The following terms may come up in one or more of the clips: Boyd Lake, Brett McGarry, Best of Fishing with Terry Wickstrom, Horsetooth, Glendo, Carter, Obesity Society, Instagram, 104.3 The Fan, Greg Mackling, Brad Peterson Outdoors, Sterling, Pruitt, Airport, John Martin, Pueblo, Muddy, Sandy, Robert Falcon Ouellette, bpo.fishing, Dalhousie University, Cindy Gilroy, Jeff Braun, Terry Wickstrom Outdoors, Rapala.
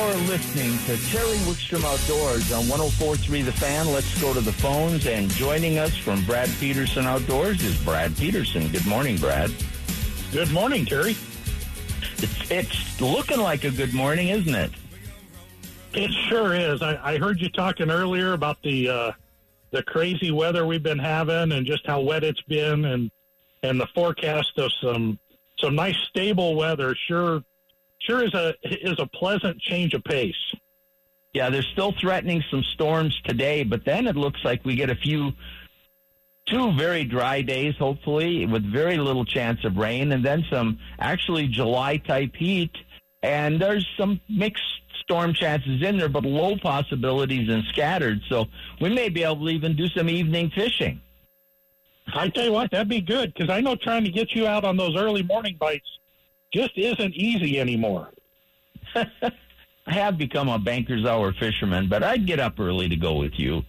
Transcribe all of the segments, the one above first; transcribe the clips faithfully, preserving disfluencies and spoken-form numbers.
are listening to Terry Wickstrom Outdoors on one oh four point three The Fan. Let's go to the phones, and joining us from Brad Peterson Outdoors is Brad Peterson. Good morning, Brad. Good morning, Terry. It's, it's looking like a good morning, isn't it? It sure is. I, I heard you talking earlier about the uh, the crazy weather we've been having and just how wet it's been, and and the forecast of some some nice stable weather. Sure, sure is a is a pleasant change of pace. Yeah, they're still threatening some storms today, but then it looks like we get a few two very dry days, hopefully, with very little chance of rain, and then some actually July type heat. And there's some mixed storm chances in there, but low possibilities and scattered. So we may be able to even do some evening fishing. I tell you what, that'd be good, because I know trying to get you out on those early morning bites just isn't easy anymore. I have become a banker's hour fisherman, but I'd get up early to go with you.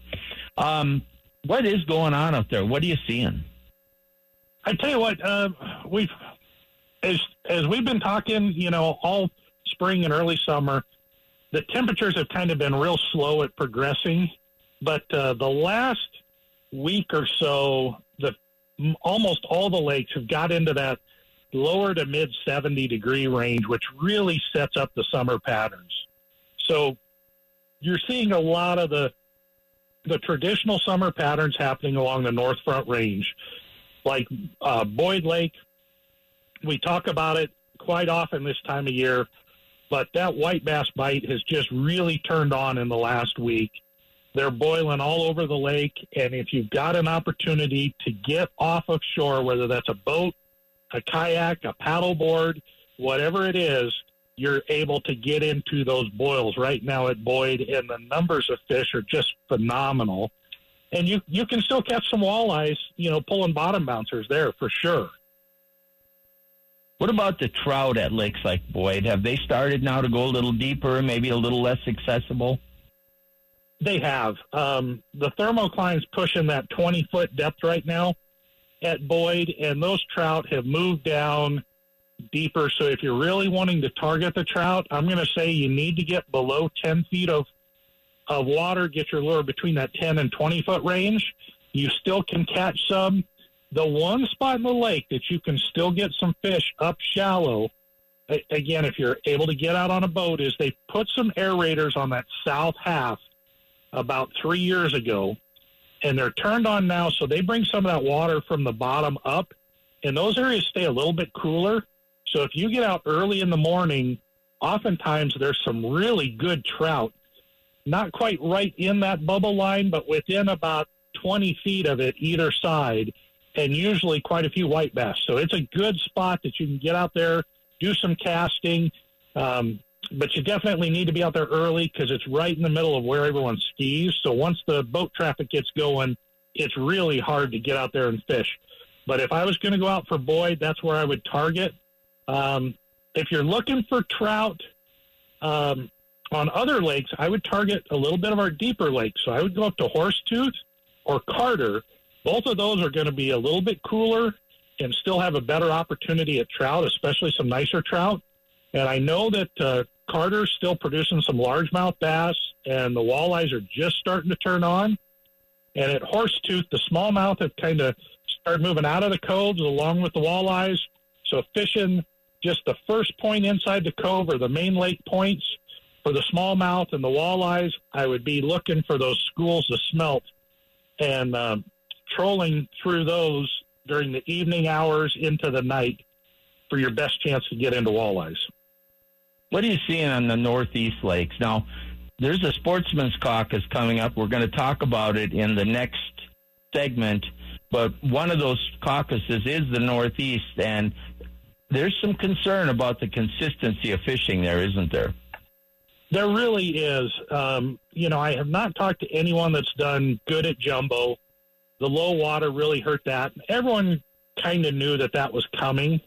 Um, what is going on out there? What are you seeing? I tell you what, uh, we've as as we've been talking, you know, all spring and early summer, the temperatures have kind of been real slow at progressing, but uh, the last week or so, the almost all the lakes have got into that lower to mid seventy degree range, which really sets up the summer patterns. So you're seeing a lot of the the traditional summer patterns happening along the North Front Range, like uh, Boyd Lake. We talk about it quite often this time of year, but that white bass bite has just really turned on in the last week. They're boiling all over the lake, and if you've got an opportunity to get off of shore, whether that's a boat, a kayak, a paddleboard, whatever it is, you're able to get into those boils right now at Boyd, and the numbers of fish are just phenomenal. And you, you can still catch some walleyes, you know, pulling bottom bouncers there for sure. What about the trout at lakes like Boyd? Have they started now to go a little deeper, maybe a little less accessible? They have. Um, the thermocline's pushing that twenty-foot depth right now at Boyd, and those trout have moved down deeper. So if you're really wanting to target the trout, I'm going to say you need to get below ten feet of, of water, get your lure between that ten and twenty-foot range. You still can catch some. The one spot in the lake that you can still get some fish up shallow, again, if you're able to get out on a boat, is they put some aerators on that south half about three years ago, and they're turned on now, so they bring some of that water from the bottom up, and those areas stay a little bit cooler. So if you get out early in the morning, oftentimes there's some really good trout, not quite right in that bubble line, but within about twenty feet of it either side, and usually quite a few white bass. So it's a good spot that you can get out there, do some casting, um, but you definitely need to be out there early because it's right in the middle of where everyone skis. So once the boat traffic gets going, it's really hard to get out there and fish. But if I was going to go out for Boyd, that's where I would target. Um, if you're looking for trout um, on other lakes, I would target a little bit of our deeper lakes. So I would go up to Horsetooth or Carter. Both of those are going to be a little bit cooler and still have a better opportunity at trout, especially some nicer trout. And I know that uh, Carter's still producing some largemouth bass, and the walleyes are just starting to turn on. And at Horsetooth, the smallmouth have kind of started moving out of the coves along with the walleyes. So fishing just the first point inside the cove or the main lake points for the smallmouth and the walleyes, I would be looking for those schools of smelt and um, trolling through those during the evening hours into the night for your best chance to get into walleyes. What are you seeing on the northeast lakes? Now, there's a sportsman's caucus coming up. We're going to talk about it in the next segment, but one of those caucuses is the northeast, and there's some concern about the consistency of fishing there, isn't there? There really is. Um, you know, I have not talked to anyone that's done good at jumbo. The low water really hurt that. Everyone kind of knew that that was coming.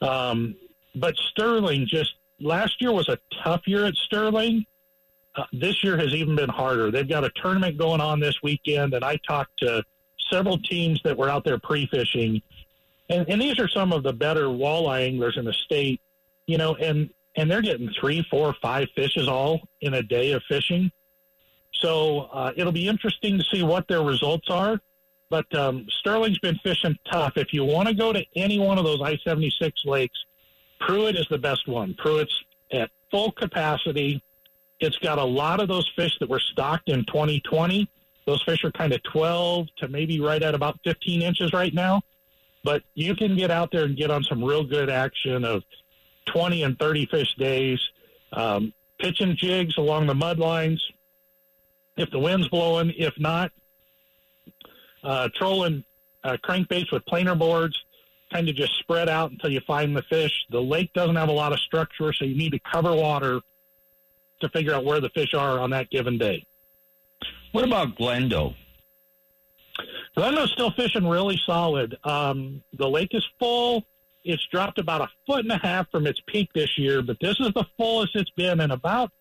Um, but Sterling just last year was a tough year at Sterling. Uh, this year has even been harder. They've got a tournament going on this weekend, and I talked to several teams that were out there pre-fishing. And, and these are some of the better walleye anglers in the state, you know, and, and they're getting three, four, five fishes all in a day of fishing. So uh, it'll be interesting to see what their results are. But um, Sterling's been fishing tough. If you want to go to any one of those I seventy-six lakes, Pruitt is the best one. Pruitt's at full capacity. It's got a lot of those fish that were stocked in twenty twenty. Those fish are kind of twelve to maybe right at about fifteen inches right now. But you can get out there and get on some real good action of twenty and thirty fish days, um, pitching jigs along the mud lines. If the wind's blowing, if not, uh, trolling uh, crankbaits with planer boards, kind of just spread out until you find the fish. The lake doesn't have a lot of structure, so you need to cover water to figure out where the fish are on that given day. What about Glendo? Glendo's still fishing really solid. Um, the lake is full. It's dropped about a foot and a half from its peak this year, but this is the fullest it's been in about,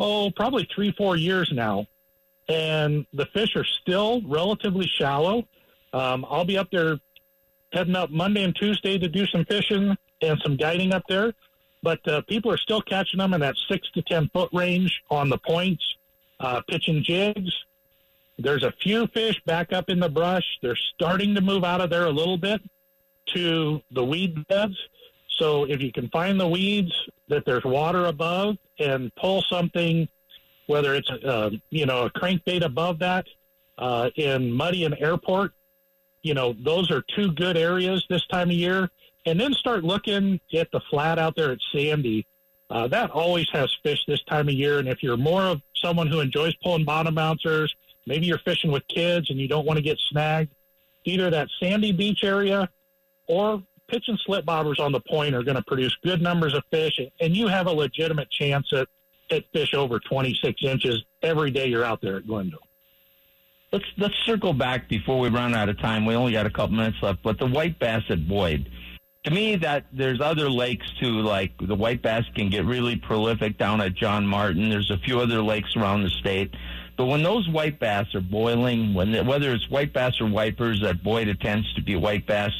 oh, probably three, four years now. And the fish are still relatively shallow. Um, I'll be up there heading up Monday and Tuesday to do some fishing and some guiding up there. But uh, people are still catching them in that six to ten foot range on the points, uh, pitching jigs. There's a few fish back up in the brush. They're starting to move out of there a little bit to the weed beds. So if you can find the weeds that there's water above and pull something, whether it's uh, you know, a crankbait above that uh, in Muddy and Airport, you know, those are two good areas this time of year. And then start looking at the flat out there at Sandy. Uh, that always has fish this time of year. And if you're more of someone who enjoys pulling bottom bouncers, maybe you're fishing with kids and you don't want to get snagged, either that sandy beach area or pitch and slip bobbers on the point are going to produce good numbers of fish, and you have a legitimate chance at, at fish over twenty-six inches every day you're out there at Glendo. Let's, let's circle back before we run out of time. We only got a couple minutes left, but the white bass at Boyd. To me, that there's other lakes, too, like the white bass can get really prolific down at John Martin. There's a few other lakes around the state. But when those white bass are boiling, when they, whether it's white bass or wipers, that Boyd, it tends to be white bass.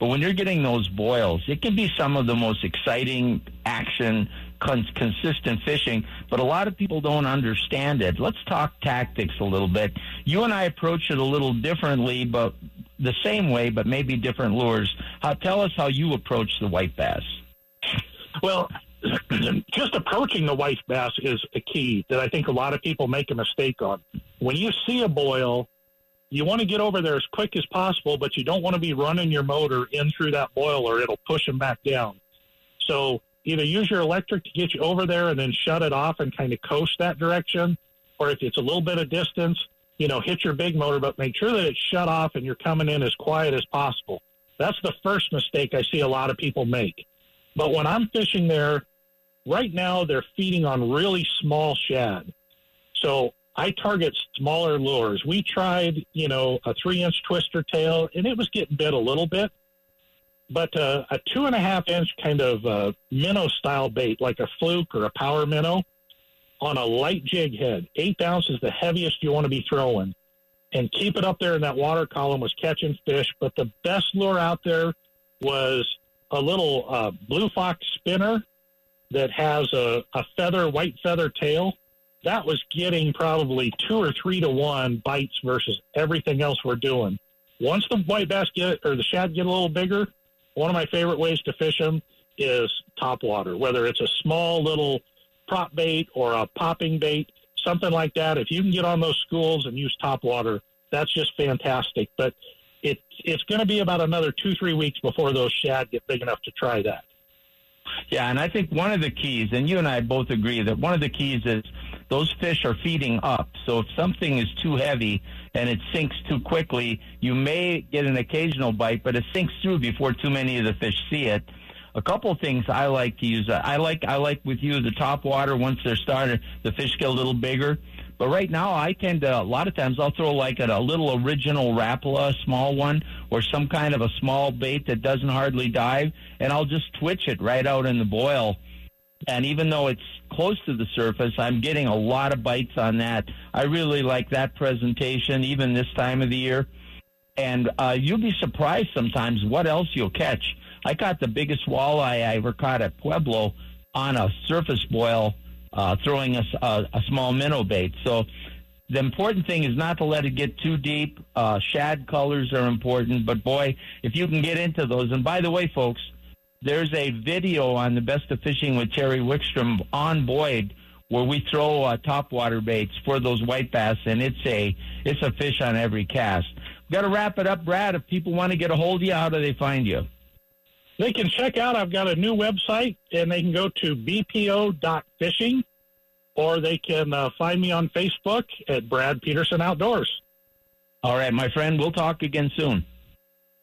But when you're getting those boils, it can be some of the most exciting action, cons- consistent fishing. But a lot of people don't understand it. Let's talk tactics a little bit. You and I approach it a little differently, but the same way, but maybe different lures. How, tell us how you approach the white bass. Well, just approaching the white bass is a key that I think a lot of people make a mistake on. When you see a boil, you want to get over there as quick as possible, but you don't want to be running your motor in through that boil or it'll push them back down. So either use your electric to get you over there and then shut it off and kind of coast that direction, or if it's a little bit of distance, you know, hit your big motor, but make sure that it's shut off and you're coming in as quiet as possible. That's the first mistake I see a lot of people make. But when I'm fishing there, right now they're feeding on really small shad. So I target smaller lures. We tried, you know, a three-inch twister tail, and it was getting bit a little bit. But uh, a two-and-a-half-inch kind of uh, minnow-style bait, like a fluke or a power minnow, on a light jig head, eight ounce is the heaviest you want to be throwing, and keep it up there in that water column was catching fish. But the best lure out there was a little uh, blue fox spinner that has a, a feather, white feather tail. That was getting probably two or three to one bites versus everything else we're doing. Once the white bass get, or the shad get a little bigger, one of my favorite ways to fish them is topwater, whether it's a small little prop bait or a popping bait, something like that. If you can get on those schools and use top water, that's just fantastic. But it, it's going to be about another two, three weeks before those shad get big enough to try that. Yeah, and I think one of the keys, and you and I both agree that one of the keys is those fish are feeding up. So if something is too heavy and it sinks too quickly, you may get an occasional bite, but it sinks through before too many of the fish see it. A couple things I like to use. I like I like with you the top water. Once they're started, the fish get a little bigger. But right now, I tend to, a lot of times, I'll throw like a, a little original Rapala, a small one, or some kind of a small bait that doesn't hardly dive, and I'll just twitch it right out in the boil. And even though it's close to the surface, I'm getting a lot of bites on that. I really like that presentation, even this time of the year. And uh, you'll be surprised sometimes what else you'll catch. I caught the biggest walleye I ever caught at Pueblo on a surface boil uh, throwing a, a, a small minnow bait. So the important thing is not to let it get too deep. Uh, shad colors are important, but boy, if you can get into those. And by the way, folks, there's a video on the Best of Fishing with Terry Wickstrom on Boyd where we throw uh, topwater baits for those white bass, and it's a it's a fish on every cast. We've got to wrap it up, Brad. If people want to get a hold of you, how do they find you? They can check out. I've got a new website, and they can go to b p o dot fishing, or they can uh, find me on Facebook at Brad Peterson Outdoors. All right, my friend, we'll talk again soon.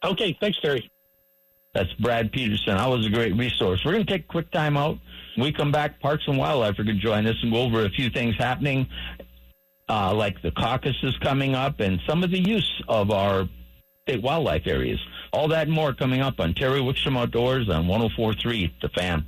Okay, thanks, Terry. That's Brad Peterson. That was a great resource. We're going to take a quick time out. When we come back, Parks and Wildlife are going to join us and go over a few things happening, uh, like the caucuses coming up and some of the use of our state wildlife areas. All that and more coming up on Terry Wickstrom Outdoors on one oh four point three The Fan.